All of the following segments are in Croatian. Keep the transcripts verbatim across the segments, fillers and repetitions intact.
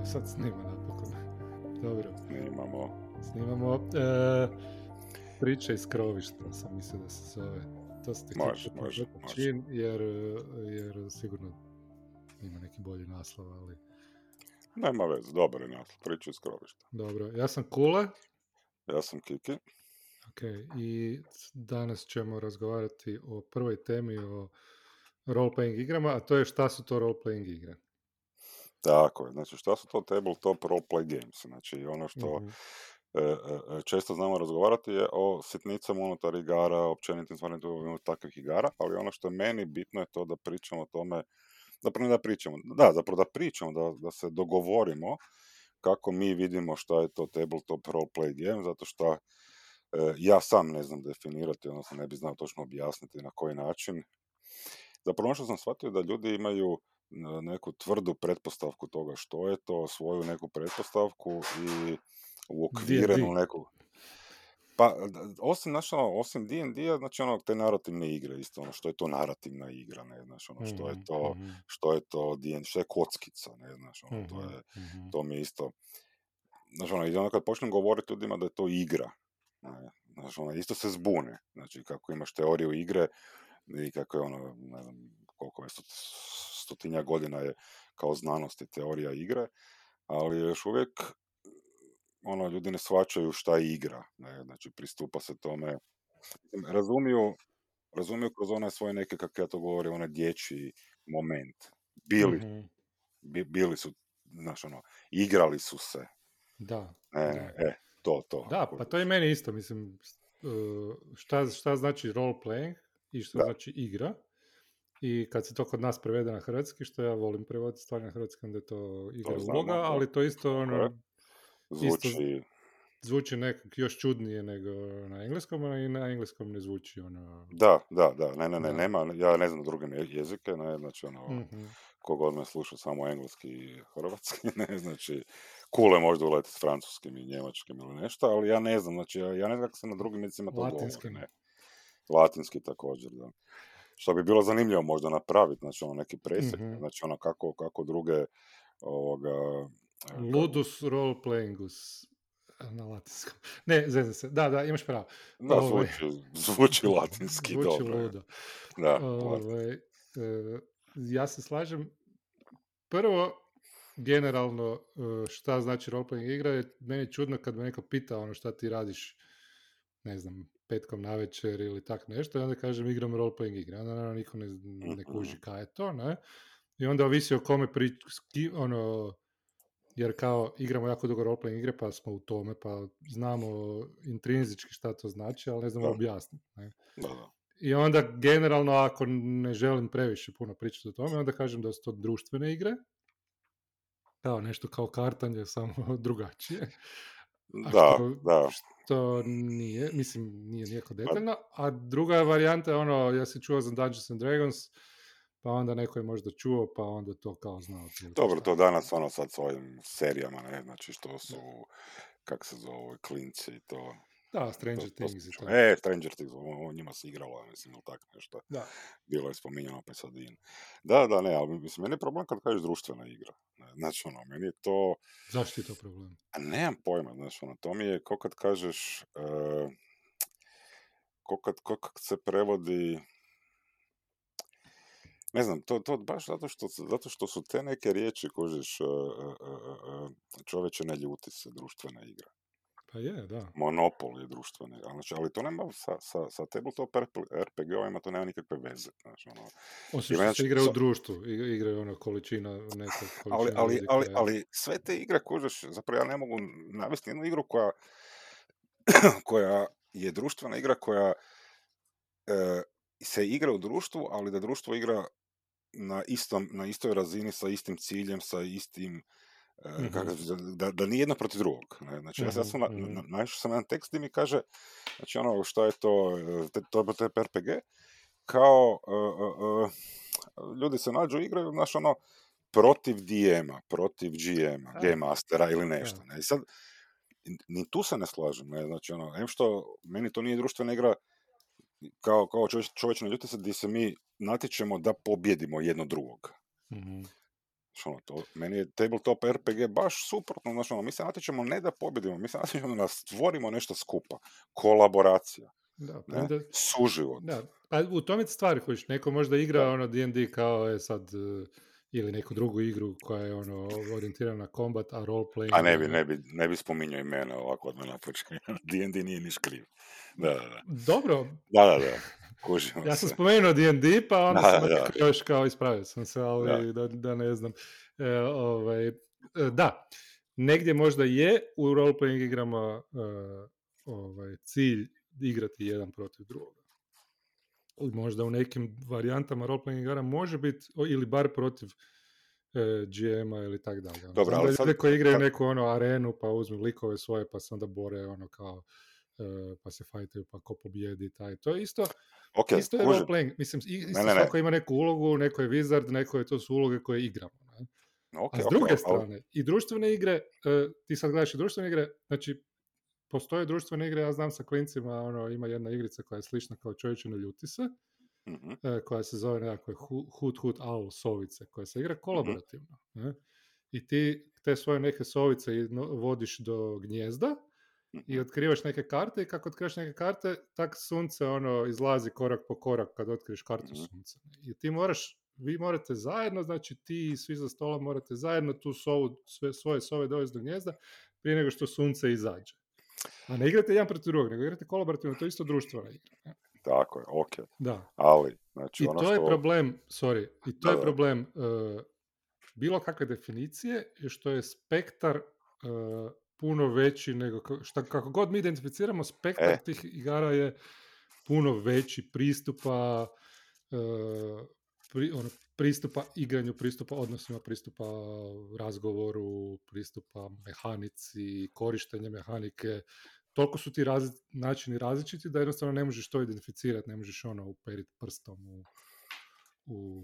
Evo, sad snima napokon. Dobro. Snimamo. Snimamo. E, priče iz skrovišta sam mislio da se zove. To ste može, može, čin, može. Jer, jer sigurno ima neki bolji naslov, ali... Nema veze, dobar je naslov. Priče iz skrovišta. Dobro, ja sam Kule. Ja sam Kiki. Ok, i danas ćemo razgovarati o prvoj temi, o role-playing igrama, a to je šta su to role-playing igre. Tako je, znači šta su to tabletop role-play games, znači ono što mm-hmm. e, često znamo razgovarati je o sitnicama unutar igara, općenitim stvarima unutar takvih igara, ali ono što je meni bitno je to da pričamo o tome, zapravo ne da pričamo, da, zapravo da pričamo, da, da se dogovorimo kako mi vidimo šta je to tabletop role-play game, zato što e, ja sam ne znam definirati, odnosno ne bi znao točno objasniti na koji način. Zapravo ono što sam shvatio da ljudi imaju neku tvrdu pretpostavku toga što je to, svoju neku pretpostavku i uokvirenu neku... Pa, osim, znači, osim D and D-a, znači, ono, te narativne igre, isto, ono, što je to narativna igra, ne znaš, ono, što je to, mm-hmm. što je to D and D, što je kockica, ne znaš, ono, to je, mm-hmm. to mi je isto... Znači, ono, i onda kad počnem govoriti ljudima da je to igra, ne, znači, ono, isto se zbune, znači, kako imaš teoriju igre i kako je, ono, ne znam, koliko je to... stotinja godina je kao znanost i teorija igre, ali još uvijek ono, ljudi ne shvaćaju šta je igra, ne? Znači pristupa se tome, razumiju, razumiju kroz one svoje neke, kako ja to govorim, onaj dječji moment, bili, mm-hmm. bi, bili su, znaš ono, igrali su se. Da. E, da. e to, to. Da, pa to je meni isto, mislim, šta, šta znači role playing i šta da. znači igra. I kad se to kod nas prevede na hrvatski, što ja volim prevoditi stvari na hrvatski, onda je to igra to uloga, znamo, ali to isto ono, zvuči, isto zvuči nekak još čudnije nego na engleskom, a i na engleskom ne zvuči ono... Da, da, da, ne, ne, ne, nema, ja ne znam druge jezike, ne, znači ono, mm-hmm. kogod me sluša samo engleski i hrvatski, ne, znači, Kule možda uleti s francuskim i njemačkim ili nešto, ali ja ne znam, znači, ja, ja ne znam kako se na drugim jezicima to govori, ne. Latinski također, da. Što bi bilo zanimljivo možda napraviti, znači ono neki presjek, mm-hmm. znači ono kako, kako druge ovoga... Ludus role playingus na latinskom. Ne, zezam se, da, da, imaš pravo. Da, Ove... zvuči, zvuči latinski, zvuči dobro. Zvuči ludo. Da, Ove, e, ja se slažem, prvo, generalno šta znači role playing igra je, meni je čudno kad me neko pita ono šta ti radiš, ne znam, petkom na večer ili tak nešto, i onda kažem igram roleplaying igre. Onda naravno niko ne, ne kuži kaj je to, ne? I onda ovisi o kome pri... ono, jer kao igramo jako dugo roleplaying igre, pa smo u tome, pa znamo intrinzički šta to znači, ali ne znamo objasniti. I onda generalno, ako ne želim previše puno pričati o tome, onda kažem da su to društvene igre. Kao nešto kao kartanje, samo drugačije. Da, što, da. Što nije, mislim, nije nijeko detaljno. A druga varijanta je ono, ja se čuo za Dungeons and Dragons, pa onda neko je možda čuo, pa onda to kao znao. Dobro, to danas ono sad s ovim serijama, ne, znači što su, kak se zove, klinci i to... Da, Stranger Things i to. E, Stranger Things, o njima se igralo, mislim, ili tako nešto. Da. Bilo je spominjeno, pa sad in. Da, da, ne, ali mislim, meni je problem kad kažeš društvena igra. Znači, ono, meni je to... Zašto je to problem? A nemam pojma, znači, ono, to mi je, ko kad kažeš, uh, ko, kad, ko kad se prevodi... Ne znam, to, to baš zato što, zato što su te neke riječi, kožiš, uh, uh, uh, uh, čovječe ne ljuti se, društvena igra. Pa je, da. Monopol je društveni, znači, ali to nema sa, sa, sa tabletop R P G-ovima, to nema nikakve veze. Znači, ono, osim što se igra u društvu, igra je ono količina, neka količina. Ali, ali, jezika, ali, ali sve te igre, kužeš, zapravo ja ne mogu navesti jednu igru koja, koja je društvena igra, koja e, se igra u društvu, ali da društvo igra na, istom, na istoj razini, sa istim ciljem, sa istim... Mm-hmm. Kako, da, da nije jedno protiv drugog. Ne? Znači, mm-hmm. ja sam našao na, na, sam jedan tekst i mi kaže, znači ono, što je to, to je to R P G, kao uh, uh, ljudi se nađu i igraju, znaš ono, protiv D M-a, protiv G M-a, Game Mastera ili nešto. Ne? I sad, ni tu se ne slažem, ne? Znači ono, em što, meni to nije društvena igra kao, kao čovječno ljuti se, gdje se mi natječemo da pobjedimo jedno drugog. Mm-hmm. Ono, to, meni je tabletop R P G baš suprotno, znači, ono, mi se natječemo ne da pobjedimo, mi se natječemo da stvorimo nešto skupa. Kolaboracija. Da, pa onda, suživot. Da, pa u tome je stvar kojiš, neko možda igra ono D and D kao je sad, ili neku drugu igru koja je ono orijentirana na kombat, a roleplaying... A ne bi, ne bi, ne bi spominjao imena ovako odmah na početku. D and D nije niš kriv. Da, da, da. Dobro. Da, da, da. Kužimo ja sam se. Spomenuo D and D, pa onda da, sam da, da. Još kao ispravio sam se, ali da, da, da ne znam. E, ovaj, da, negdje možda je u roleplaying igrama ovaj, cilj igrati jedan protiv drugoga. Možda u nekim varijantama roleplaying igara može biti, ili bar protiv e, G M-a ili tak dalje. Ono. Dobro, ali sad... Ljudi koji igraju neku ono arenu, pa uzmu likove svoje, pa se onda bore ono kao, e, pa se fajtaju, pa ko pobjedi, taj. To je isto, okay, isto je roleplaying. Mislim, isto ne, ne, svako ne. Ima neku ulogu, neko je wizard, neko je to su uloge koje igramo. Ne? Okay, a s druge okay, strane, okay. I društvene igre, e, ti sad gledaš i društvene igre, znači, postoje društvene igre, ja znam sa klincima, ono, ima jedna igrica koja je slična kao Čovječe ne ljuti se, mm-hmm. koja se zove nekako Hut Hut Au Sovice, koja se igra kolaborativno. Mm-hmm. I ti te svoje neke sovice vodiš do gnjezda i otkrivaš neke karte i kako otkrivaš neke karte, tak sunce ono izlazi korak po korak kad otkriješ kartu mm-hmm. sunca. I ti moraš, vi morate zajedno, znači ti i svi za stola morate zajedno tu sovu, sve, svoje sove dovesti do gnjezda prije nego što sunce izađe. A ne igrate jedan protiv drugog, nego igrate kolaborativno, to je isto društvena igra. Tako je, okej. Okay. Ali, znači, i ono to što... je problem, sorry, i to da, je problem uh, bilo kakve definicije, što je spektar uh, puno veći nego, šta, kako god mi identificiramo, spektar e. tih igara je puno veći pristupa, uh, pri, ono, pristupa igranju, pristupa odnosima, pristupa razgovoru, pristupa mehanici, korištenje mehanike. Toliko su ti razli, načini različiti da jednostavno ne možeš to identificirati, ne možeš ono uperiti prstom u, u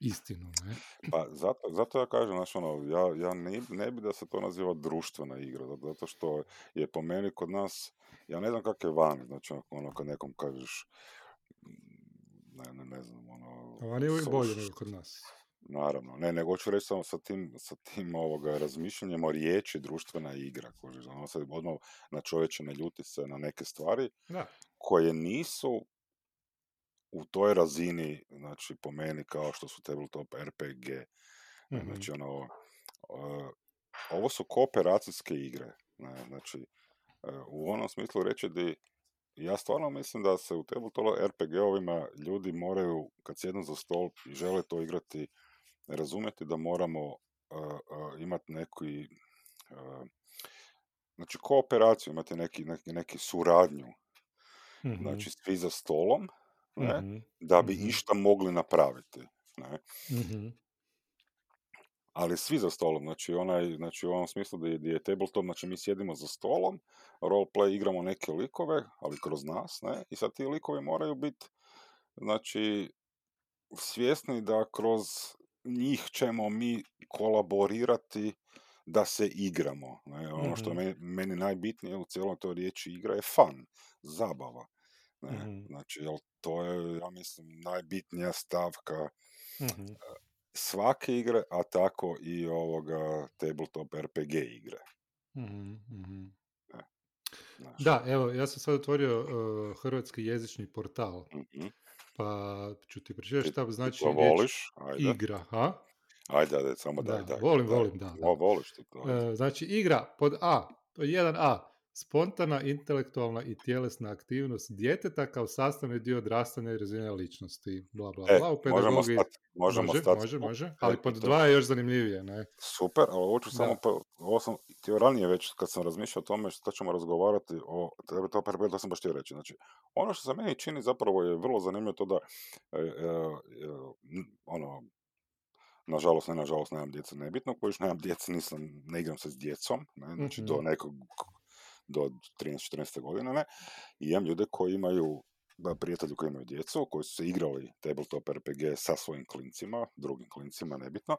istinu. Ne? Pa zato, zato ja kažem, znači ono, ja, ja ne, ne bi da se to naziva društvena igra, zato što je po meni kod nas, ja ne znam kak je vani, znači ono kad nekom kažeš Ne, ne, ne znam, ono... A vani je uvijek bolje nego kod nas. Naravno, ne, nego ću reći samo sa tim, sa tim ovoga razmišljanjem o riječi društvena igra, koži, ono sad odmah na Čovječe ne ljuti se na neke stvari da. Koje nisu u toj razini, znači po meni kao što su tabletop R P G. Mm-hmm. Znači, ono, ovo su kooperacijske igre, ne, znači, u onom smislu reći da ja stvarno mislim da se u tabletop R P G-ovima ljudi moraju, kad sjednu za stol i žele to igrati, razumjeti da moramo uh, uh, imati neki, uh, znači kooperaciju, imati neki, neki, neki suradnju, mm-hmm. znači svi za stolom, ne, mm-hmm. da bi mm-hmm. išta mogli napraviti. Ne. Mm-hmm. Ali svi za stolom, znači, onaj, znači u onom smislu da je, da je tabletop, znači mi sjedimo za stolom, roleplay igramo neke likove, ali kroz nas, ne, i sad ti likovi moraju biti, znači, svjesni da kroz njih ćemo mi kolaborirati da se igramo, ne, ono mm-hmm. što meni, meni najbitnije u cijelom toj riječi igra je fun, zabava, ne, mm-hmm. znači, jel, to je, ja mislim, najbitnija stavka, mm-hmm. svake igre, a tako i ovoga tabletop R P G igre. Mm-hmm. Ne. Da, evo, ja sam sad otvorio uh, hrvatski jezični portal. Mm-hmm. Pa ću ti pričati šta znači riječ igra. Ha? Ajde, ajde, samo daj, da, daj. Volim, daj, volim, da. da. O, voliš ti to. E, znači, igra pod A, to je jedan A. Spontana, intelektualna i tjelesna aktivnost djeteta kao sastavni dio odrastanja i razvijanja ličnosti. Bla, bla, e, bla. U pedagogiji... Možemo stati. Možemo može, stati. Može, može. Ali pod dva je još zanimljivije. Ne? Super, ali ovo ću da. Samo... Ovo sam ti ranije već, kad sam razmišljao o tome što ćemo razgovarati o... To, to, to sam baš ti reći. Znači, ono što se meni čini zapravo je vrlo zanimljivo to da... E, e, e, ono... Nažalost, ne, nažalost, nemam djece. Nebitno, kojiš nemam djece, nisam... Ne igram se s djecom. Ne? Znači, mm-hmm. do nekog... do trinaest četrnaest godina, ne, i imam ljude koji imaju, prijatelji koji imaju djecu, koji su se igrali tabletop R P G sa svojim klincima, drugim klincima, nebitno,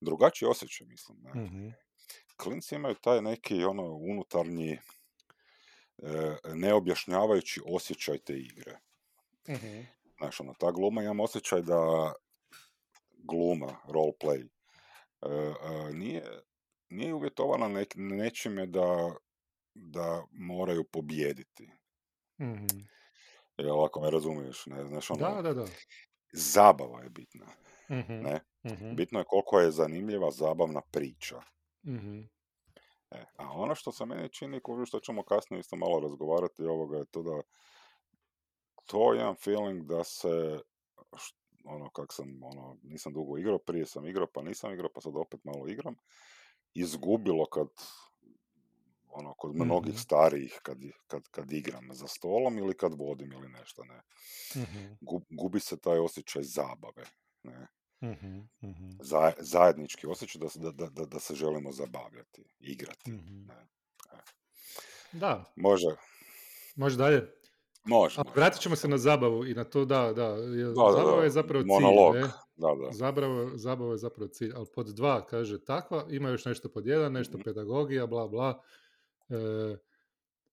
drugačiji osjećaj, mislim, ne. Mm-hmm. Klinci imaju taj neki, ono, unutarnji, e, neobjašnjavajući osjećaj te igre. Mm-hmm. Znaš, ono, ta gluma, imam osjećaj da gluma, roleplay, uh, uh, nije, nije uvjetovana ne, nečime da, da moraju pobijediti. Mm-hmm. Jel, ako me razumiješ, ne znaš ono... Da, da, da. Zabava je bitna. Mm-hmm. Ne? Mm-hmm. Bitno je koliko je zanimljiva, zabavna priča. Mm-hmm. E, a ono što se meni čini, što ćemo kasnije isto malo razgovarati ovoga, je to da to je jedan feeling da se ono, kak sam, ono, nisam dugo igrao, prije sam igrao, pa nisam igrao, pa sad opet malo igram, izgubilo kad ono, kod mnogih mm-hmm. starijih kad, kad, kad igram za stolom ili kad vodim ili nešto, ne. Mm-hmm. Gub, gubi se taj osjećaj zabave, ne. Mm-hmm. Mm-hmm. Za, zajednički osjećaj da se, da, da, da se želimo zabavljati, igrati. Mm-hmm. Ne. Ne. Da. Može. Može dalje. Može. Vratit ćemo se na zabavu i na to, da, da. da zabava da, da. je zapravo Monolog. cilj. Da, da. Zabava, zabava je zapravo cilj. Ali pod dva, kaže, takva, ima još nešto pod jedan, nešto mm-hmm. pedagogija, bla, bla. E,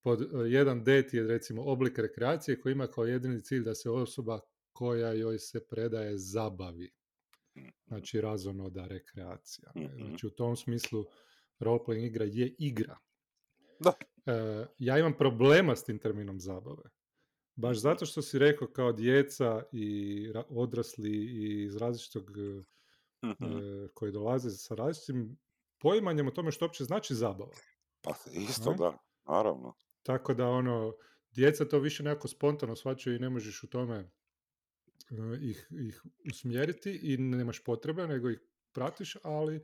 pod jedan D je recimo oblik rekreacije koji ima kao jedini cilj da se osoba koja joj se predaje zabavi. Znači razonoda rekreacija. Mm-hmm. Znači u tom smislu roleplaying igra je igra. Da. E, ja imam problema s tim terminom zabave. Baš zato što si rekao kao djeca i ra- odrasli i iz različitog mm-hmm. e, koji dolaze sa različitim poimanjem o tome što uopće znači zabava. Pa isto, ne? Da, naravno. Tako da, ono, djeca to više nekako spontano shvaćaju i ne možeš u tome uh, ih, ih usmjeriti i nemaš potrebe, nego ih pratiš, ali,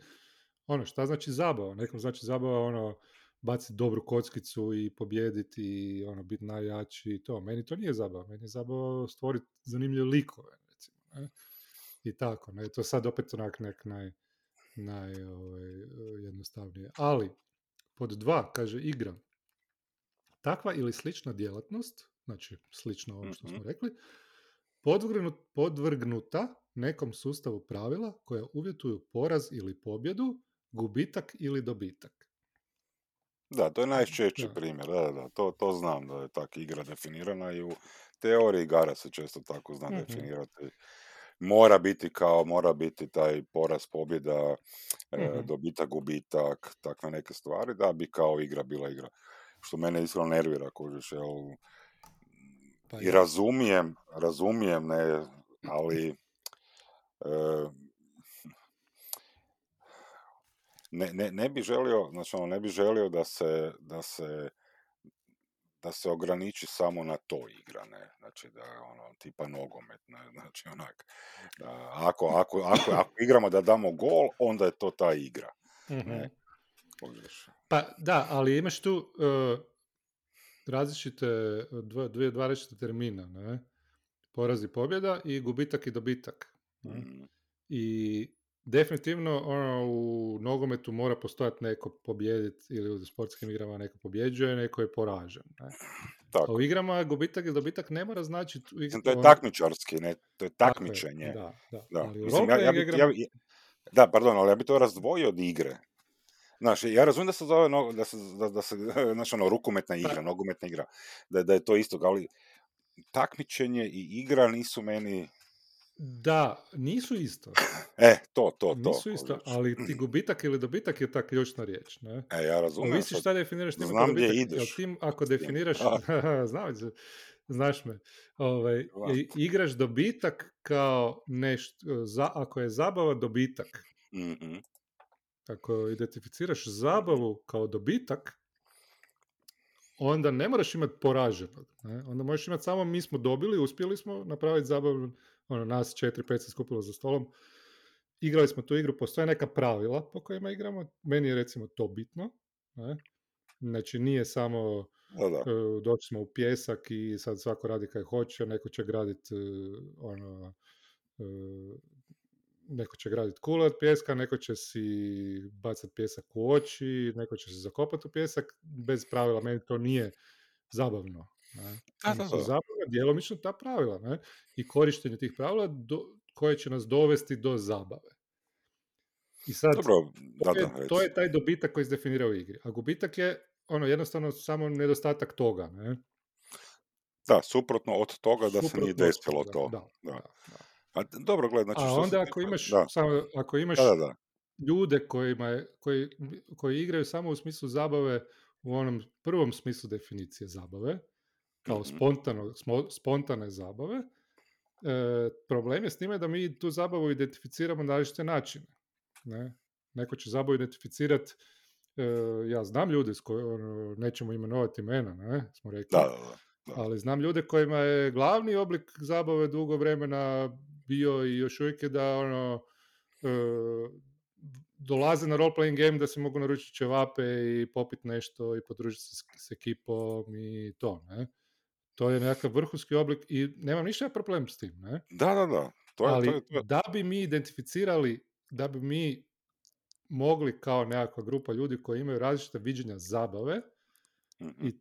ono, šta znači zabava? Nekom znači zabava, ono, baciti dobru kockicu i pobijediti i, ono, biti najjači i to. Meni to nije zabava. Meni je zabava stvoriti zanimljive likove, recimo, ne? I tako, ne? To sad opet onak nek naj, naj ovaj, jednostavnije. Ali... Pod dva, kaže, igra. Takva ili slična djelatnost, znači slično ovo što smo rekli, podvrgnut, podvrgnuta nekom sustavu pravila koja uvjetuju poraz ili pobjedu, gubitak ili dobitak. Da, to je najčešći da. primjer. Da, da, to, to znam da je tak igra definirana i u teoriji igara se često tako zna mm-hmm. definirati. Mora biti kao, mora biti taj poraz, pobjeda, mm-hmm. e, dobitak, gubitak, takve neke stvari, da bi kao igra bila igra. Što mene iskreno nervira, kožiš, jel? Pa i razumijem, razumijem, ne, ali e, ne, ne, ne bi želio, znači ono, ne bi želio da se, da se da se ograniči samo na to igra, ne, znači da ono, tipa nogomet, ne, znači onak, da, ako, ako, ako, ako igramo da damo gol, onda je to ta igra. Mm-hmm. Pa da, ali imaš tu uh, različite, dva, dvije, dva različite termina, ne, poraz i pobjeda i gubitak i dobitak. Mm-hmm. I definitivno ono, u nogometu mora postojati neko pobjediti ili u sportskim igrama neko pobjeđuje, neko je poražen. Ne? Tako. A u igrama gubitak i dobitak ne mora značiti... To je takmičarski, ne? To je takmičenje. Tako je, da, da. Da. Ali mislim, ja, ja bi, igram... ja bi, da, pardon, ali ja bi to razdvojio od igre. Znaš, ja razumijem da se zove no, da se, da, da se, znaš, ono, rukometna igra, da. nogometna igra, da, da je to isto, ali takmičenje i igra nisu meni... Da, nisu isto. E, to, to, to. Nisu isto, ali ti gubitak ili dobitak je ta ključna riječ, ne? E, ja razumijem. Ovisi šta definiraš tim dobitak. Znam gdje ideš. Tim, ako definiraš, znam, znaš me, ovaj, igraš dobitak kao nešto, za, ako je zabava, dobitak. Mm-hmm. Ako identificiraš zabavu kao dobitak, onda ne moraš imati poraženog. Ne? Onda možeš imati samo mi smo dobili, uspjeli smo napraviti zabavu. Ono, nas četiri, pet se skupilo za stolom. Igrali smo tu igru, postoje neka pravila po kojima igramo. Meni je recimo to bitno. Ne? Znači nije samo doći smo u pjesak i sad svako radi kaj hoće, neko će graditi ono, neko će graditi kule od pjeska, neko će si bacati pjesak u oči, neko će se zakopati u pjesak. Bez pravila meni to nije zabavno. Zabava, djelomično ta pravila, ne? I korištenje tih pravila do, koje će nas dovesti do zabave. I sad, dobro, da, da, to je taj dobitak koji se definira u igri. A gubitak je ono jednostavno samo nedostatak toga. Ne? Da, suprotno od toga da suprotno se nije desilo to. Da, da. Da, da. A dobro, gledaj, znači, a što onda ako imaš, samo, ako imaš da, da, da. ljude kojima je, koji, koji igraju samo u smislu zabave, u onom prvom smislu definicije zabave, kao mm-hmm. spontano, spontane zabave, e, problem je s njima da mi tu zabavu identificiramo na različite načine. Ne? Neko će zabavu identificirati, e, ja znam ljude s kojima nećemo imenovati imena, ne? Smo rekli. Da, da, da. Da. Ali znam ljude kojima je glavni oblik zabave dugo vremena bio i još uvijek je da ono, e, dolaze na role-playing game da se mogu naručiti ćevape i popiti nešto i podružiti se s, s ekipom i to, ne? To je nekakav vrhunski oblik i nemam ništa problem s tim, ne? Da, da, da. To je, Ali to je, to je. da bi mi identificirali, da bi mi mogli kao nekakva grupa ljudi koji imaju različita viđenja zabave mm-hmm. i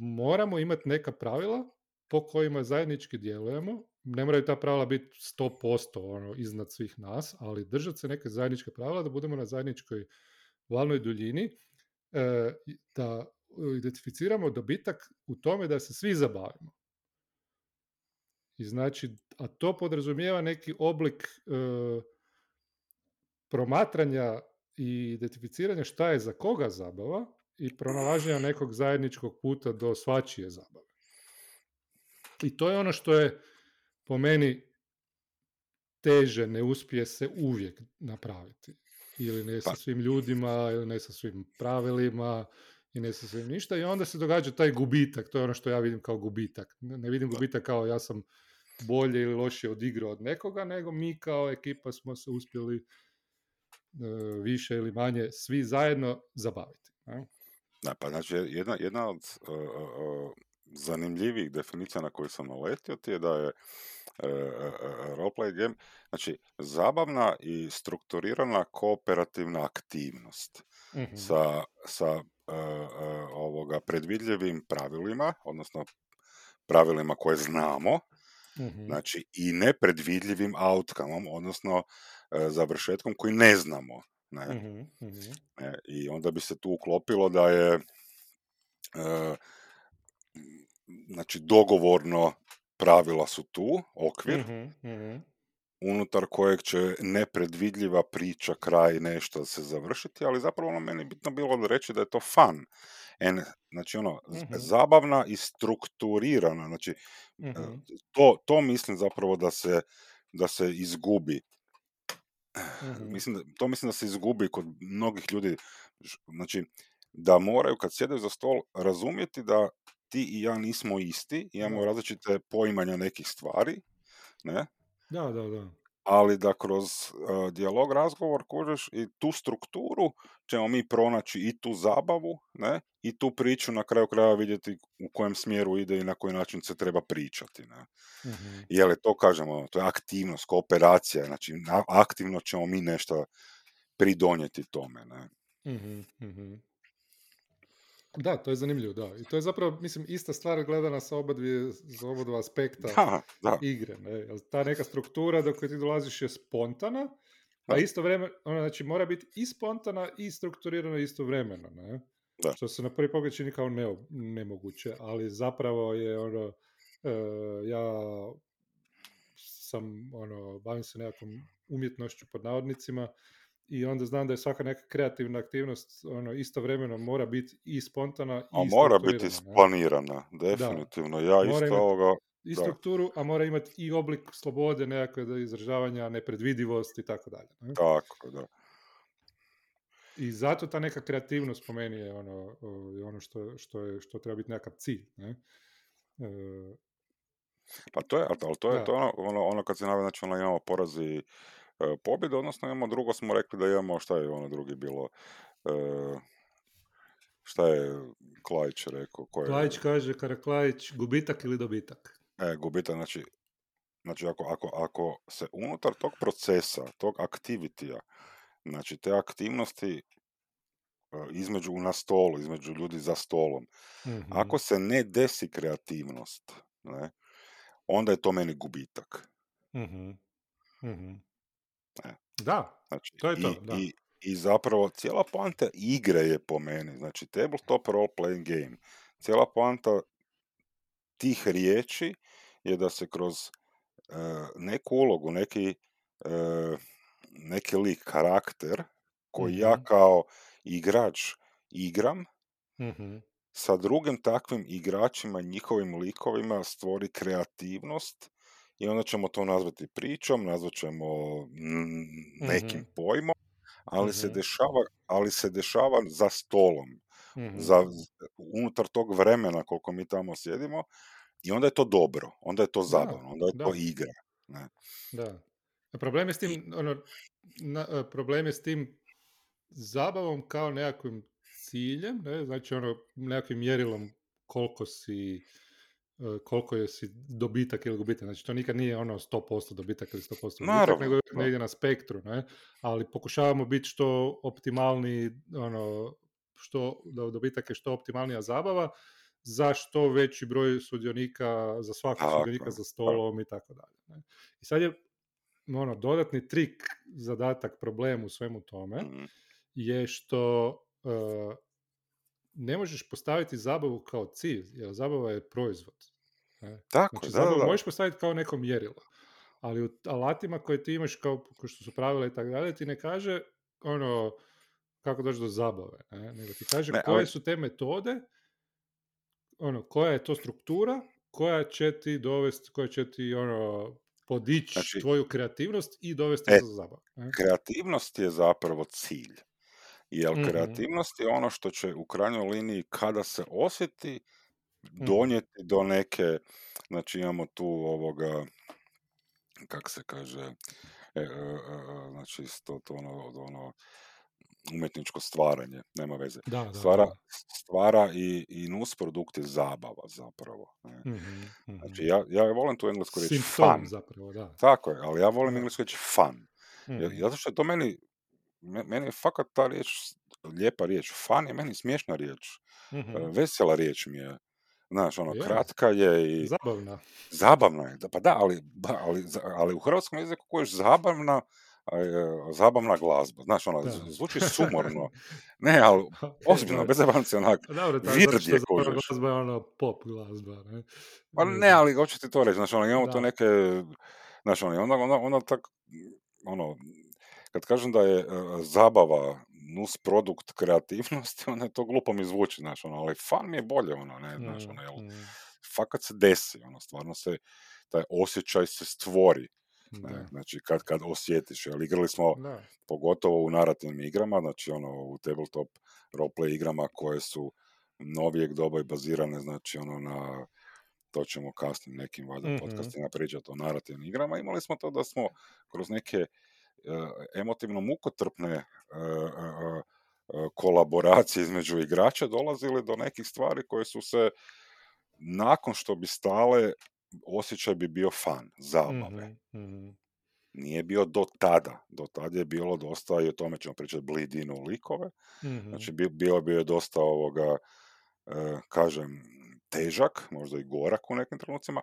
moramo imati neka pravila po kojima zajednički djelujemo. Ne moraju ta pravila biti sto posto ono, iznad svih nas, ali držati se neke zajedničke pravila da budemo na zajedničkoj valnoj duljini, e, da identificiramo dobitak u tome da se svi zabavimo. I znači, a to podrazumijeva neki oblik e, promatranja i identificiranja šta je za koga zabava i pronalaženja nekog zajedničkog puta do svačije zabave. I to je ono što je po meni teže, ne uspije se uvijek napraviti. Ili ne sa svim ljudima, ili ne sa svim pravilima, i ne sa svim ništa. I onda se događa taj gubitak, to je ono što ja vidim kao gubitak. Ne vidim gubitak kao ja sam bolje ili lošije odigrao od nekoga, nego mi kao ekipa smo se uspjeli uh, više ili manje svi zajedno zabaviti. Ne? Da, pa znači jedna, jedna od uh, uh, zanimljivih definicija na koju sam naletio ti je da je uh, uh, roleplay game, znači zabavna i strukturirana kooperativna aktivnost mm-hmm. sa, sa uh, uh, ovoga predvidljivim pravilima, odnosno pravilima koje znamo, mm-hmm. znači i nepredvidljivim outcome-om, odnosno uh, završetkom koji ne znamo. Ne. Mm-hmm, mm-hmm. Ne, i onda bi se tu uklopilo da je e, znači dogovorno pravila su tu, okvir mm-hmm, mm-hmm. unutar kojeg će nepredvidljiva priča, kraj, nešto se završiti, ali zapravo ono meni bitno bilo da reći da je to fun. En, znači ono, mm-hmm. zabavna i strukturirana, znači mm-hmm. to, to mislim zapravo da se, da se izgubi. Mm-hmm. Mislim da, to mislim da se izgubi kod mnogih ljudi, znači da moraju kad sjedaju za stol razumjeti da ti i ja nismo isti, imamo mm-hmm. različite poimanja nekih stvari, ne? Da, da, da. Ali da kroz uh, dijalog, razgovor, kužeš i tu strukturu ćemo mi pronaći i tu zabavu, ne? I tu priču na kraju kraja vidjeti u kojem smjeru ide i na koji način se treba pričati. Ne? Mm-hmm. Jer je to, kažemo, to je aktivnost, kooperacija, znači na, aktivno ćemo mi nešto pridonijeti tome. Ne? Mm-hmm. Da, to je zanimljivo, da. I to je zapravo, mislim, ista stvar gledana sa oba, dvije, sa oba dva aspekta da, da. igre. Ne? Ta neka struktura do koje ti dolaziš je spontana, da. a isto vremena, ona, znači, mora biti i spontana i strukturirana istovremeno, ne? Da. Što se na prvi pogled čini kao ne, nemoguće, ali zapravo je ono, e, ja sam, ono, bavim se nekakvom umjetnošću pod navodnicima, i onda znam da je svaka neka kreativna aktivnost ono, istovremeno mora biti i spontana i strukturirana. A mora biti isplanirana, definitivno. Da. Ja isto ovoga... I strukturu, da. A mora imati i oblik slobode, nekakve izražavanja, nepredvidivost i tako dalje. Tako, da. I zato ta neka kreativnost po meni je ono, ono što, što, je, što treba biti nekakav cilj. Ne? E... Pa to je, ali to je da. to ono, ono, ono kad se navjena, znači ono imamo porazi pobjede, odnosno imamo drugo, smo rekli da imamo, šta je ono drugi bilo, e, šta je Klajić rekao? Koje... Klajić kaže, Karaklajić, gubitak ili dobitak? E, gubitak, znači, znači ako, ako, ako se unutar tog procesa, tog aktivitija, znači te aktivnosti između na stolu, između ljudi za stolom, mm-hmm. ako se ne desi kreativnost, ne, onda je to meni gubitak. Mhm, mhm. Ne. Da, znači, to je to. I, da. I, I zapravo cijela poanta igre je po meni, znači tabletop role playing game. Cijela poanta tih riječi je da se kroz e, neku ulogu, neki, e, neki lik, karakter koji mm-hmm. ja kao igrač igram, mm-hmm. sa drugim takvim igračima, njihovim likovima stvori kreativnost i onda ćemo to nazvati pričom, nazvat ćemo nekim mm-hmm. pojmom, ali, mm-hmm. se dešava, ali se dešava za stolom, mm-hmm. za, unutar tog vremena koliko mi tamo sjedimo, i onda je to dobro, onda je to zabavno, onda je da. to igra. Ne. Da. Problem je s tim, ono, na, problem je s tim zabavom kao nekakvim ciljem, ne? Znači ono nekakvim mjerilom koliko si, koliko je si dobitak ili gubitak. Znači to nikad nije ono sto posto dobitak ili sto posto gubitak, naravno, nego je negdje na spektru, ne? Ali pokušavamo biti što optimalniji, ono, što, da dobitak je što optimalnija zabava za što veći broj sudionika, za svakog sudionika za stolom i tako dalje. I sad je ono, dodatni trik, zadatak, problem u svemu tome mm-hmm. je što Uh, ne možeš postaviti zabavu kao cilj, jer zabava je proizvod. Ne? Tako, znači, zabavu da, da. možeš postaviti kao neko mjerilo, ali u alatima koje ti imaš, kao što su pravila i tako dalje, ti ne kaže ono kako doći do zabave, ne? Nego ti kaže ne, koje ali... su te metode, ono, koja je to struktura, koja će ti dovesti, koja će ti ono podići znači, tvoju kreativnost i dovesti e, do zabave. Ne? Kreativnost je zapravo cilj. Jer kreativnost je ono što će u krajnjoj liniji kada se osjeti donijeti do neke, znači imamo tu ovoga, kak se kaže, e, e, znači isto to ono, ono umjetničko stvaranje, nema veze. Da, da, stvara, da. stvara i, i nusprodukt je zabava zapravo. Ne? Mm-hmm, mm-hmm. Znači ja, ja volim tu englesku riječ fun. Zapravo, da. Tako je, ali ja volim englesku riječ fun. Mm-hmm. Zato što je to meni Meni je fakat ta riječ, lijepa riječ, fan je meni smiješna riječ, mm-hmm. vesela riječ mi je, znaš, ono, ja. kratka je i... Zabavna. Zabavna je, pa da, ali, ali, ali u hrvatskom jeziku koješ zabavna, zabavna glazba, znaš, ono, da. zvuči sumorno, ne, ali ozbiljno, bez zabanci, onak, vidrd je kožeš. Zabavna glazba je ono pop glazba, ne? Pa ne, ali hoću ti to reći, znaš, ono, imamo da. to neke, znaš, ono, onda, onda, onda tak, ono... Kad kažem da je uh, zabava nus produkt kreativnosti, onda je to glupo mi zvuči, znaš, ono, ali fan mi je bolje, ono, ne, znaš, ono, jel, mm. fakat se desi, ono, stvarno se, taj osjećaj se stvori, ne, znači, kad, kad osjetiš, jel, igrali smo, da. pogotovo u narativnim igrama, znači, ono, u tabletop roleplay igrama koje su novijeg doba i bazirane, znači, ono, na, to ćemo kasnim nekim, valjda, mm-hmm. podcastima pričati o narativnim igrama, imali smo to da smo kroz neke emotivno mukotrpne uh, uh, uh, kolaboracije između igrača dolazile do nekih stvari koje su se nakon što bi stale osjećaj bi bio fan, zabave. Mm-hmm. Nije bio do tada. Do tada je bilo dosta, i o tome ćemo pričati, blidinu likove. Mm-hmm. Znači, bilo bi je dosta ovoga, uh, kažem, težak, možda i gorak u nekim trenucima,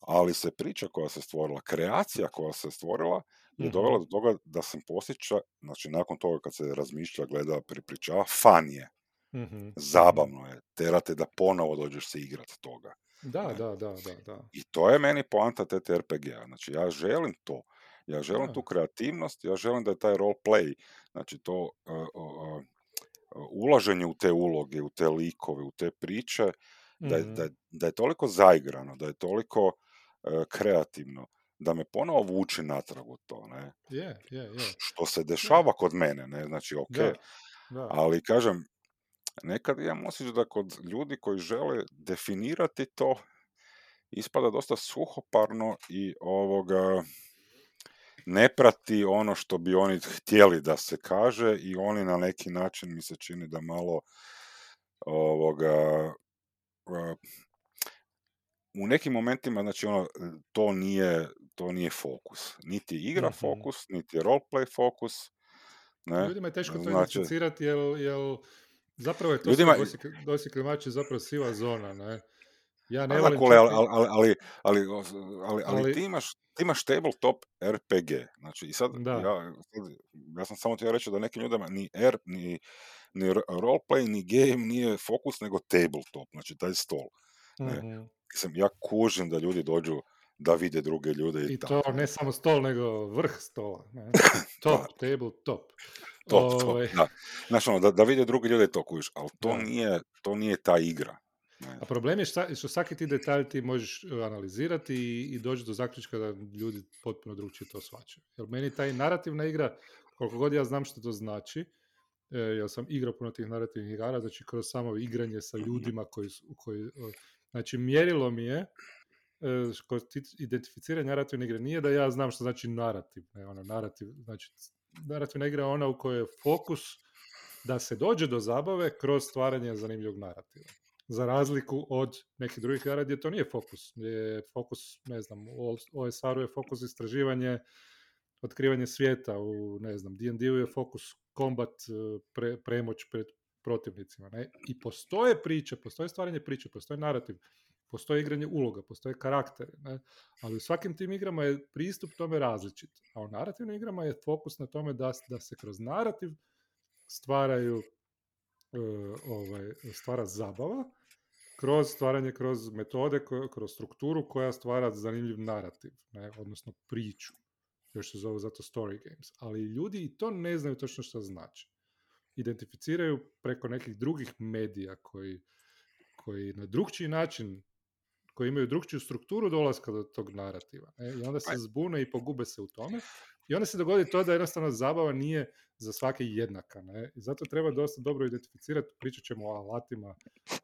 ali se priča koja se stvorila, kreacija koja se stvorila je dovela do toga da sam posjeća, znači nakon toga kad se razmišlja, gleda, pripričava, fan je. Mm-hmm. Zabavno je. Terate da ponovo dođeš se igrati toga. Da, ne? da, da, da, da. I to je meni poanta te er pe ge a. Znači ja želim to. Ja želim da. tu kreativnost, ja želim da je taj role play, znači to uh, uh, uh, ulaženje u te uloge, u te likove, u te priče, mm-hmm. da, je, da, je, da je toliko zaigrano, da je toliko uh, kreativno, da me ponovo vuči natrag u to, ne? Yeah, yeah, yeah. Što se dešava yeah. kod mene, ne? Znači, ok. Da, da. Ali, kažem, nekad imam osjećaj da kod ljudi koji žele definirati to ispada dosta suhoparno i ovoga ne prati ono što bi oni htjeli da se kaže i oni na neki način mi se čini da malo ovoga... Uh, u nekim momentima, znači, ono, to nije, to nije fokus. Niti igra mm-hmm. fokus, niti roleplay fokus. Ne? Ljudima je teško to znači... identificirati, jer, jer zapravo je to ljudima... dosi klimači zapravo siva zona, ne? Ja ne volim... Ali, ali, ali, ali, ali, ali ti imaš, ti imaš tabletop er pe ge. Znači, i sad, ja, ja sam samo htio reći da nekim ljudima ni er, ni, ni roleplay, ni game nije fokus, nego tabletop, znači taj stol. Ne? Mm-hmm. Ja kužim da ljudi dođu da vide druge ljude. I, I to tako. Ne samo stol, nego vrh stola. Ne? Top, da. Table, top. Top, top, Ove... da. Znaš, ono, da, da vide druge ljude to kužiš, ali to nije, to nije ta igra. Ne. A problem je šta, što svaki ti detalj ti možeš analizirati i, i doći do zaključka da ljudi potpuno drukčije to shvaćaju. Jer meni taj narativna igra, koliko god ja znam što to znači, ja sam igrao puno tih narativnih igara, znači kroz samo igranje sa ljudima koji, koji znači mjerilo mi je kod identificiranja narativne igre nije da ja znam što znači narativ, ne, ono, narativ znači narativna igra je ona u kojoj je fokus da se dođe do zabave kroz stvaranje zanimljivog narativa. Za razliku od nekih drugih igara gdje to nije fokus, gdje je fokus, ne znam, u O S R-u je fokus istraživanje, otkrivanje svijeta, u, ne znam, D and D-u je fokus kombat, pre, premoć pred protivnicima. Ne? I postoje priče, postoje stvaranje priče, postoje narativ, postoje igranje uloga, postoje karakteri, ne? Ali u svakim tim igrama je pristup tome različit. A u narativnim igrama je fokus na tome da, da se kroz narativ stvaraju uh, ovaj, stvara zabava, kroz stvaranje, kroz metode, kroz strukturu koja stvara zanimljiv narativ, ne? Odnosno priču. Još se zove zato story games. Ali ljudi i to ne znaju točno što znači. Identificiraju preko nekih drugih medija koji, koji na drugčiji način, koji imaju drugčiju strukturu dolaska do tog narativa. E, I onda se zbune i pogube se u tome. I onda se dogodi to da jednostavno zabava nije za svake jednaka. Ne? I zato treba dosta dobro identificirati. Pričat ćemo o alatima,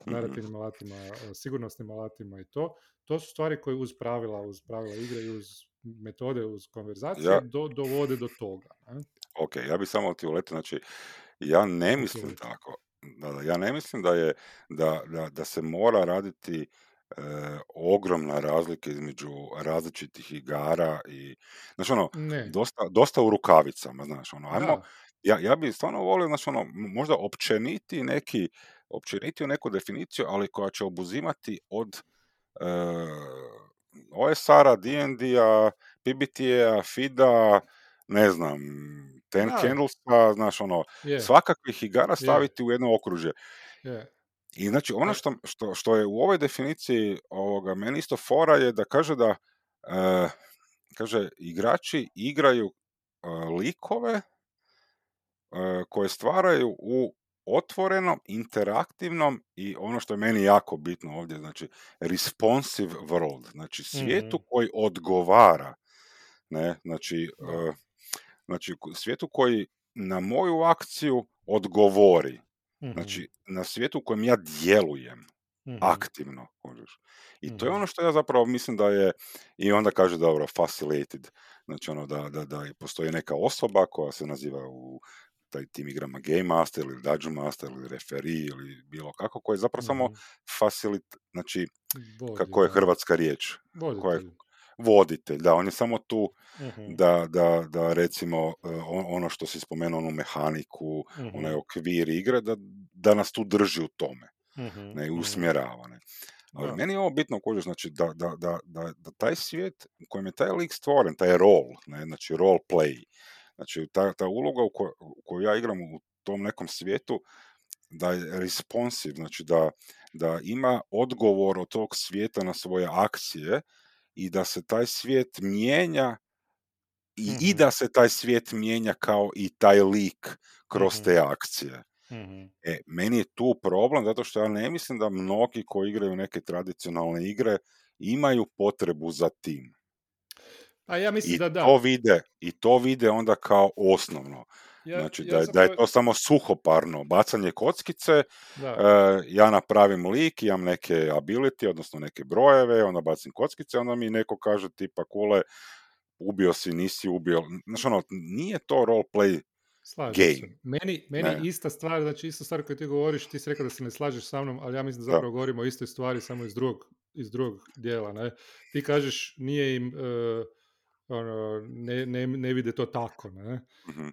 narativnim alatima, sigurnosnim alatima i to. To su stvari koje uz pravila, uz pravila igre i uz metode, uz konverzacije ja, do, dovode do toga. Ne? Ok, ja bih samo ti uletio, znači, ja ne mislim okay. tako. Da, ja ne mislim da, je, da, da, da se mora raditi e, ogromna razlika između različitih igara i, znači ono, dosta, dosta u rukavicama, znaš, ono, ajmo, ja, ja bih stvarno volio, znači ono, možda općeniti neki, općenitiju neku definiciju, ali koja će obuzimati od e, O S R-a, D and D-a, P B T-a, F I D-a, ne znam, Ten ah. Candles-a, znaš ono, yeah. svakakvih igara staviti yeah. u jedno okružje. Yeah. I znači ono što, što, što je u ovoj definiciji ovoga, meni isto fora je da kaže da uh, kaže, igrači igraju uh, likove uh, koje stvaraju u otvorenom, interaktivnom i ono što je meni jako bitno ovdje, znači responsive world, znači svijetu mm-hmm. koji odgovara, ne, znači, uh, znači svijetu koji na moju akciju odgovori, mm-hmm. znači na svijetu u kojem ja djelujem mm-hmm. aktivno, možeš. I mm-hmm. to je ono što ja zapravo mislim da je, i onda kaže dobro, facilitated, znači ono da, da, da postoji neka osoba koja se naziva u taj tim igrama Game Master ili Dungeon Master ili referee ili bilo kako, koji je zapravo mm-hmm. samo facilit, znači, koja je hrvatska riječ? Voditelj. Koje, voditelj, da, on je samo tu mm-hmm. da, da, da recimo ono što si spomenuo, onu mehaniku, mm-hmm. onaj okvir igre, da, da nas tu drži u tome, mm-hmm. ne, usmjerava, ne. Ali da. Meni je ovo bitno, kožeš, znači, da, da, da, da, da taj svijet u kojem je taj lik stvoren, taj role, ne, znači role play, znači, ta, ta uloga u kojoj, u kojoj ja igram u tom nekom svijetu, da je responsive, znači da, da ima odgovor od tog svijeta na svoje akcije i da se taj svijet mijenja i, mm-hmm. i da se taj svijet mijenja kao i taj lik kroz mm-hmm. te akcije. Mm-hmm. E, meni je tu problem, zato što ja ne mislim da mnogi koji igraju neke tradicionalne igre imaju potrebu za tim. A ja mislim I da da. To vide, i to vide onda kao osnovno. Ja, znači ja da, sam... da je to samo suhoparno bacanje kockice, da. E, ja napravim lik, imam neke ability, odnosno neke brojeve, onda bacim kockice, onda mi neko kaže tipa Kule, ubio si, nisi ubio. Znači ono, nije to roleplay game. Meni, meni ista stvar, znači ista stvar koju ti govoriš, ti si rekao da se ne slažeš sa mnom, ali ja mislim da zapravo da. govorimo o istoj stvari, samo iz drugog, iz drugog dijela. Ne? Ti kažeš, nije im... Uh, Ono, ne, ne, ne vide to tako, ne?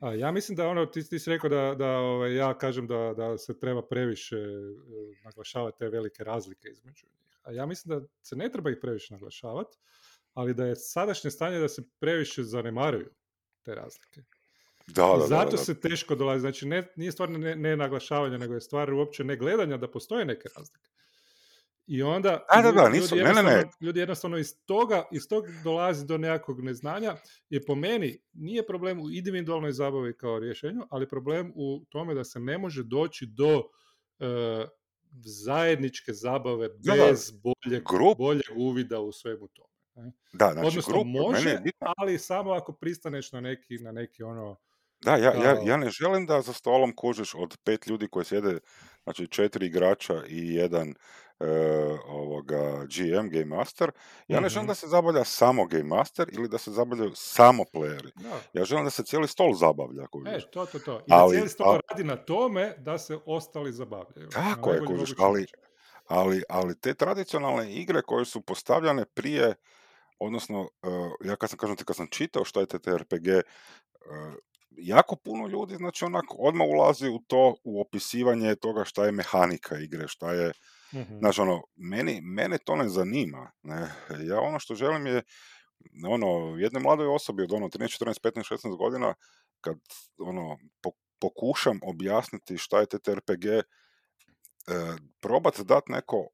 A ja mislim da ono, ti, ti si rekao da, da ovaj, ja kažem da, da se treba previše uh, naglašavati te velike razlike između njih. A ja mislim da se ne treba ih previše naglašavati, ali da je sadašnje stanje da se previše zanemaruju te razlike. Da, da, da, zato da, da. se teško dolazi. Znači, ne, nije stvar ne, ne naglašavanja, nego je stvar uopće ne gledanja da postoje neke razlike. I onda A, da, da, ljudi, nisu, ljudi, ne, jednostavno, ne, ne. ljudi jednostavno iz toga, iz toga dolazi do nekakvog neznanja, jer po meni nije problem u individualnoj zabavi kao rješenju, ali problem u tome da se ne može doći do uh, zajedničke zabave bez da, da. Boljeg, boljeg uvida u svemu tome. Ne? Da, znači, odnosno grup, može, mene, ali samo ako pristaneš na neki, na neki ono... Da, ja, ja, ja ne želim da za stolom kužiš od pet ljudi koji sjede, znači četiri igrača i jedan e, ovoga G M, Game Master. Ja ne želim da se zabavlja samo Game Master ili da se zabavljaju samo playeri. Da. Ja želim da se cijeli stol zabavlja. Ako e, to, to, to. I ali, da cijeli stol a... radi na tome da se ostali zabavljaju. Tako je, kužiš, ali, ali, ali te tradicionalne igre koje su postavljane prije, odnosno, ja kad sam, kažem ti, kad sam čitao što je T T R P G, jako puno ljudi, znači, onako, odmah ulazi u to, u opisivanje toga šta je mehanika igre, šta je, mm-hmm. znači, ono, meni, mene to ne zanima, ne, ja ono što želim je, ono, jednoj mladoj osobi od, ono, trinaest, četrnaest, petnaest, šesnaest godina, kad, ono, po, pokušam objasniti šta je T T R P G, e, probati dati neko e,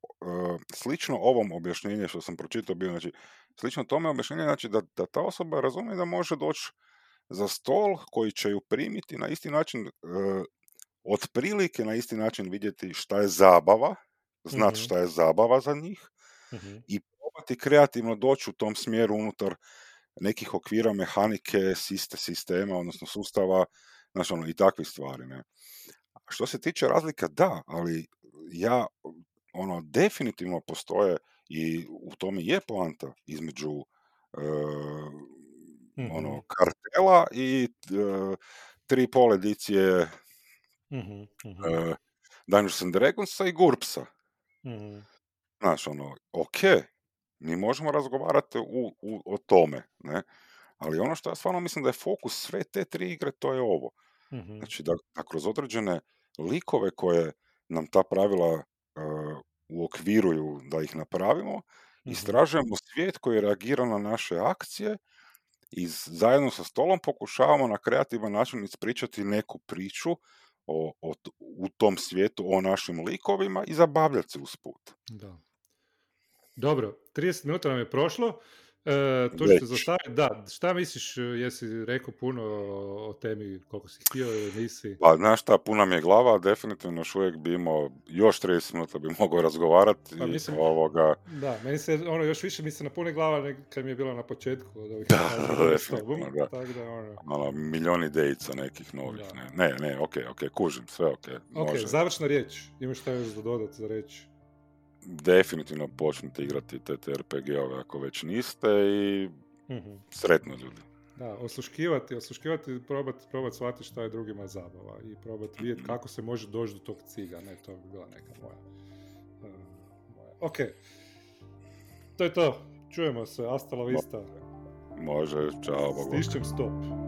slično ovom objašnjenje što sam pročitao bio, znači, slično tome objašnjenje, znači, da, da ta osoba razumije da može doći za stol koji će ju primiti na isti način, e, otprilike na isti način vidjeti šta je zabava, znati mm-hmm. šta je zabava za njih mm-hmm. i probati kreativno doći u tom smjeru unutar nekih okvira mehanike, sistema, odnosno sustava, znači ono, i takvih stvari. Ne? Što se tiče razlika, da, ali ja, ono, definitivno postoje i u tome je poanta između e, Mm-hmm. ono, kartela i uh, tri pol edicije mm-hmm. uh, Dungeons and Dragonsa i Gurpsa. Mm-hmm. Znaš, ono, ok, mi možemo razgovarati u, u, o tome, ne? Ali ono što ja stvarno mislim da je fokus sve te tri igre, to je ovo. Mm-hmm. Znači, da, da kroz određene likove koje nam ta pravila uh, uokviruju da ih napravimo, mm-hmm. istražujemo svijet koji reagira na naše akcije i zajedno sa stolom pokušavamo na kreativan način ispričati neku priču o, o, u tom svijetu, o našim likovima i zabavljati se usput. Da. Dobro, trideset minuta nam je prošlo. E, tu ću zastaviti. Da, šta misliš, jesi rekao puno o, o temi koliko si htio ili nisi? Pa, znaš šta, puna mi je glava, definitivno još uvijek bi imao, još trideset minuta bi mogao razgovarati. Pa, mislim, i ovoga... Da, meni se, ono, još više mi se napune glava kad mi je bilo na početku. Od ovih da, da, definitivno, da. Tako da, ono... Malo, milion idejica nekih novih. Da. Ne, ne, ne, okej, okay, okej, okay, kužim, sve okej. Okay, okej, okay, završna riječ, imaš šta još da dodati za reći? Definitivno počnite igrati T T R P G-ove ako već niste i mm-hmm. sretno, ljudi. Da, osluškivati, osluškivati, probati, probati shvatiti šta je drugima zabava i probati vidjeti mm-hmm. kako se može doći do tog cilja, ne, to bi bila neka moja. Um, moja. Ok, to je to, čujemo se, hasta la vista. Može, čao, Bogu. Stišćem stop.